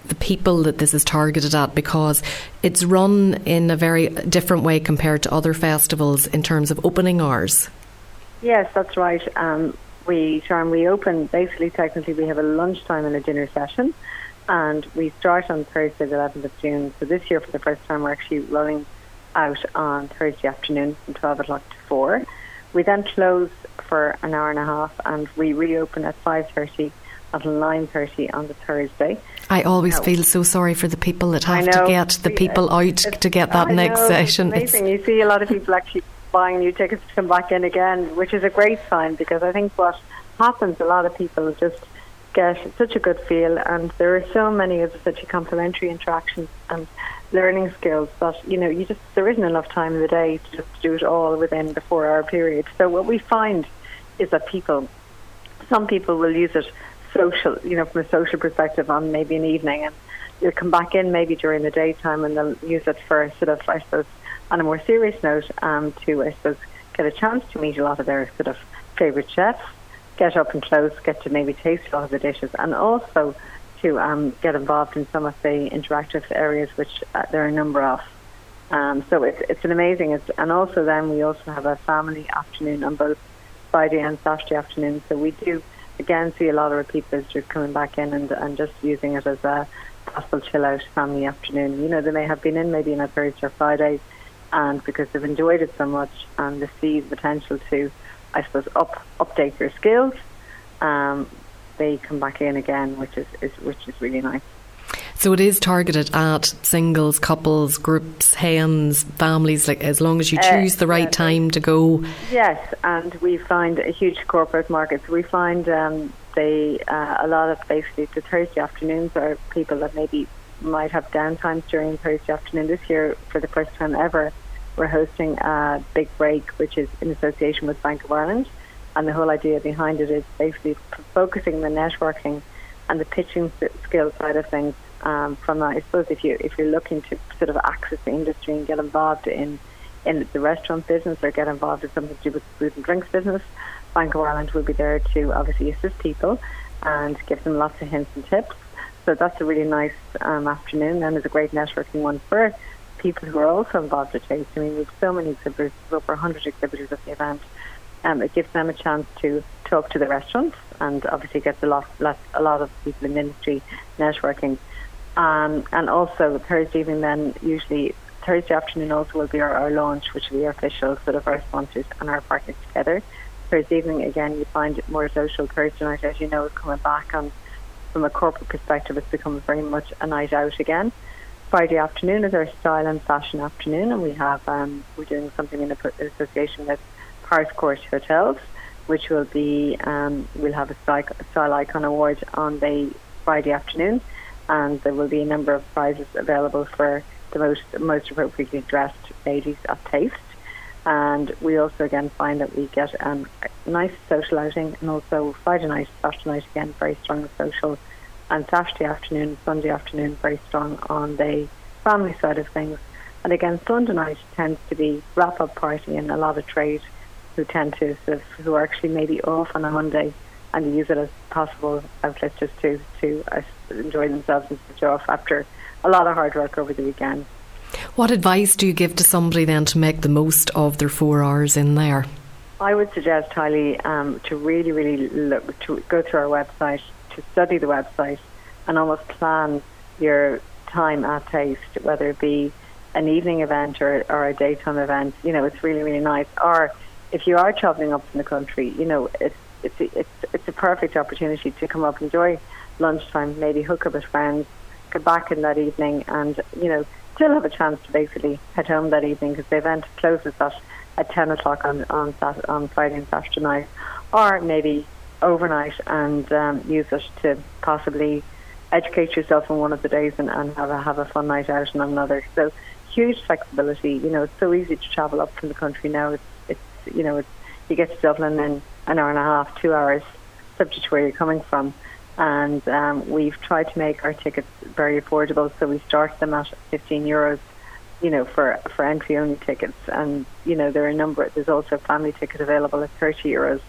the people that this is targeted at, because it's run in a very different way compared to other festivals in terms of opening hours. Yes, that's right. Um, we, Sharon, we open, basically technically we have a lunchtime and a dinner session, and we start on Thursday the eleventh of June. So this year for the first time we're actually rolling out on Thursday afternoon from twelve o'clock to four. We then close for an hour and a half and we reopen at five thirty until nine thirty on the Thursday. I always no. feel so sorry for the people that have to get the people out to get that I next know, session. It's amazing. It's you see a lot of people actually buying new tickets to come back in again, which is a great sign, because I think what happens, a lot of people just get such a good feel, and there are so many of such a complementary interactions and learning skills that, you know, you just there isn't enough time in the day to just do it all within the four hour period. So what we find is that people, some people will use it social, you know, from a social perspective on maybe an evening, and you'll come back in maybe during the daytime and they'll use it for sort of, I suppose, on a more serious note, um, to, I suppose, get a chance to meet a lot of their sort of favourite chefs, get up and close, get to maybe taste a lot of the dishes, and also to um, get involved in some of the interactive areas, which uh, there are a number of. Um, so it's, it's an amazing, it's, and also then we also have a family afternoon on both Friday and Saturday afternoon, so we do again see a lot of repeat visitors coming back in and, and just using it as a possible chill out family afternoon. You know, they may have been in maybe on a Thursday or Friday, and because they've enjoyed it so much and they see the potential to, I suppose, up update their skills, um, they come back in again, which is, is which is really nice. So it is targeted at singles, couples, groups, hens, families, like as long as you choose uh, the right uh, time to go. Yes, and we find a huge corporate market. So we find um, they, uh, a lot of basically the Thursday afternoons are people that maybe might have downtimes during Thursday afternoon. This year, for the first time ever, we're hosting a big break, which is in association with Bank of Ireland. And the whole idea behind it is basically focusing the networking and the pitching skill side of things. Um, from that, I suppose if you if you're looking to sort of access the industry and get involved in in the restaurant business or get involved in something to do with the food and drinks business, Bank of Ireland will be there to obviously assist people and give them lots of hints and tips. So that's a really nice um, afternoon, and it's a great networking one for people who are also involved at Taste. I mean, we have so many exhibitors, over one hundred exhibitors at the event. Um, it gives them a chance to talk to the restaurants and obviously gets a lot, lot a lot of people in the industry networking. Um, and also Thursday evening then, usually Thursday afternoon also will be our, our launch, which will be our official sort of our sponsors and our partners together. Thursday evening again you find it more social. Thursday night, as you know, is coming back on from a corporate perspective, it's become very much a night out again. Friday afternoon is our style and fashion afternoon, and we have um, we're doing something in association with Paris Court Hotels, which will be um, we'll have a Style Icon Award on the Friday afternoon. And there will be a number of prizes available for the most most appropriately dressed ladies of Taste. And we also again find that we get um, a nice social outing, and also Friday night, Saturday night again very strong social, and Saturday afternoon, Sunday afternoon very strong on the family side of things. And again Sunday night tends to be wrap up party, and a lot of trade who tend to sort of, who are actually maybe off on a Monday, and they use it as possible outlets just to, to uh, enjoy themselves and switch off after a lot of hard work over the weekend. What advice do you give to somebody then to make the most of their four hours in there? I would suggest highly um, to really, really look, to go through our website, to study the website and almost plan your time at Taste, whether it be an evening event or, or a daytime event. You know, it's really, really nice. Or if you are travelling up from the country, you know, it's It's a, it's it's a perfect opportunity to come up, enjoy lunchtime, maybe hook up with friends, get back in that evening, and you know still have a chance to basically head home that evening, because the event closes at at ten o'clock on on, Saturday, on Friday and Saturday night, or maybe overnight, and um, use it to possibly educate yourself on one of the days and, and have a have a fun night out on another. So huge flexibility. You know, it's so easy to travel up from the country now. It's it's you know it's you get to Dublin and an hour and a half, two hours, subject to where you're coming from. And um, we've tried to make our tickets very affordable, so we start them at fifteen euros you know, for, for entry-only tickets. And, you know, there are a number, there's also a family ticket available at thirty euros.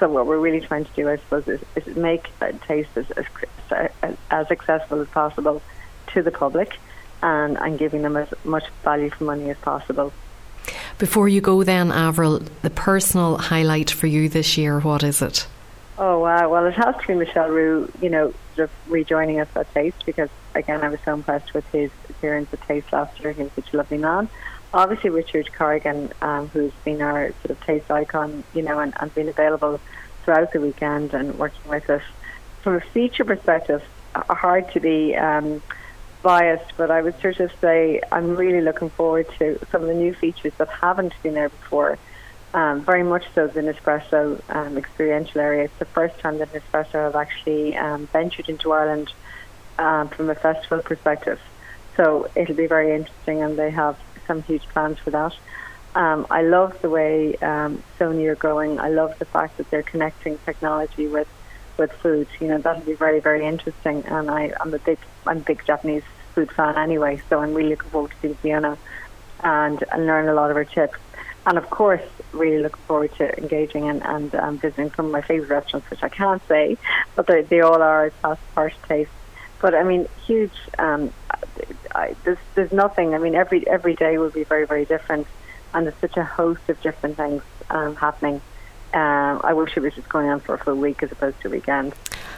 So what we're really trying to do, I suppose, is, is make Taste as, as, as accessible as possible to the public, and, and giving them as much value for money as possible. Before you go then, Avril, the personal highlight for you this year, what is it? Oh, wow. Well, it has to be Michelle Rue, you know, sort of rejoining us at Taste, because, again, I was so impressed with his appearance at Taste last year. He was such a lovely man. Obviously, Richard Corrigan, um, who's been our sort of Taste icon, you know, and, and been available throughout the weekend and working with us. From a feature perspective, hard to be um, biased, but I would sort of say I'm really looking forward to some of the new features that haven't been there before. Um, very much so the Nespresso um, experiential area. It's the first time that Nespresso have actually um, ventured into Ireland um, from a festival perspective. So it'll be very interesting, and they have some huge plans for that. Um, I love the way um, Sony are going. I love the fact that they're connecting technology with, with food. You know, that'll be very, very interesting. And I, I'm a big I'm a big Japanese food fan anyway, so I'm really looking forward to seeing Fiona and, and learn a lot of her tips. And of course, really looking forward to engaging and, and um, visiting some of my favourite restaurants, which I can't say, but they, they all are past first Taste. But I mean, huge. Um, I, there's there's nothing. I mean, every every day will be very, very different, and there's such a host of different things um, happening. Um, I wish it was just going on for a full week as opposed to a weekend.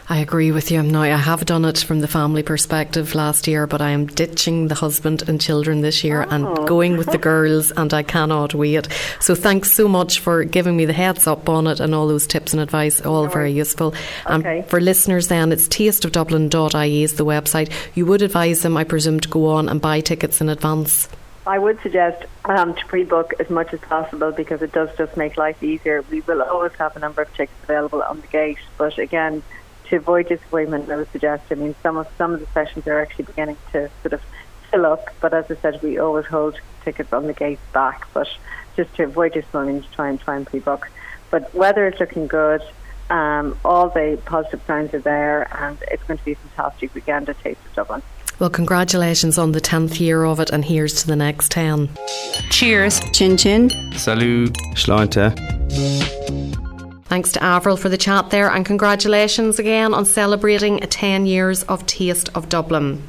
I agree with you. Now, I have done it from the family perspective last year, but I am ditching the husband and children this year oh. and going with the girls, and I cannot wait. So thanks so much for giving me the heads up on it and all those tips and advice, all no very useful. Okay. And for listeners then, it's taste of dublin dot I E is the website. You would advise them, I presume, to go on and buy tickets in advance? I would suggest um, to pre-book as much as possible, because it does just make life easier. We will always have a number of tickets available on the gate, but again, to avoid disappointment, I would suggest, I mean, some of some of the sessions are actually beginning to sort of fill up, but as I said, we always hold tickets on the gate back, but just to avoid disappointment, try and try and pre-book. But weather is looking good, um, all the positive signs are there, and it's going to be a fantastic weekend at Taste of Dublin. Well, congratulations on the tenth year of it, and here's to the next ten. Cheers. Chin chin. Salut. Sláinte. Thanks to Avril for the chat there, and congratulations again on celebrating ten years of Taste of Dublin.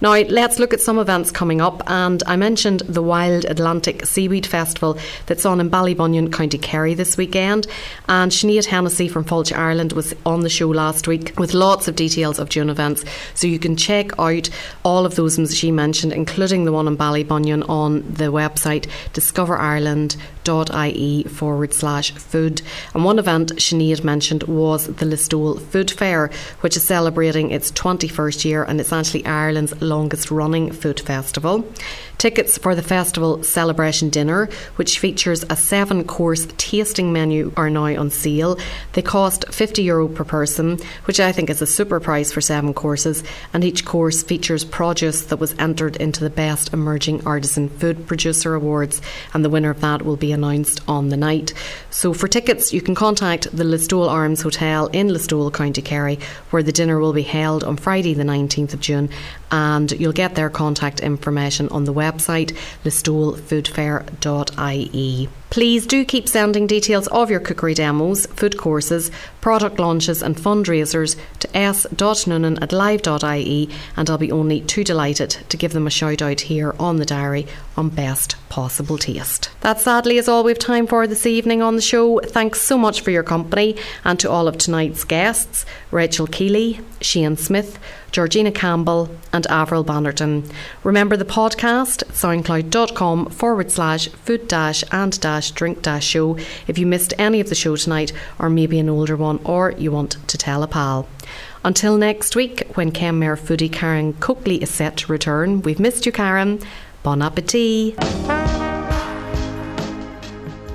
Now, let's look at some events coming up, and I mentioned the Wild Atlantic Seaweed Festival that's on in Ballybunion, County Kerry this weekend, and Sinead Hennessy from Fulch Ireland was on the show last week with lots of details of June events, so you can check out all of those she mentioned, including the one in Ballybunion, on the website discover ireland dot I E forward slash food. And one event Sinead mentioned was the Listowel Food Fair, which is celebrating its twenty-first year, and it's actually Ireland's longest running food festival. Tickets for the festival celebration dinner, which features a seven course tasting menu, are now on sale. They cost fifty euro per person, which I think is a super price for seven courses, and each course features produce that was entered into the Best Emerging Artisan Food Producer Awards, and the winner of that will be announced on the night. So for tickets, you can contact the Listowel Arms Hotel in Listowel, County Kerry, where the dinner will be held on Friday the nineteenth of June, and you'll get their contact information on the website listowel food fair dot I E. Please do keep sending details of your cookery demos, food courses, product launches and fundraisers to s dot noonan at live dot I E, and I'll be only too delighted to give them a shout out here on the diary on Best Possible Taste. That sadly is all we have time for this evening on the show. Thanks so much for your company, and to all of tonight's guests, Rachel Keeley, Shane Smith, Georgina Campbell and Avril Bannerton. Remember the podcast, soundcloud.com forward slash food dash and dash drink dash show if you missed any of the show tonight, or maybe an older one, or you want to tell a pal. Until next week, when Kenmare foodie Karen Coakley is set to return. We've missed you, Karen. Bon appétit.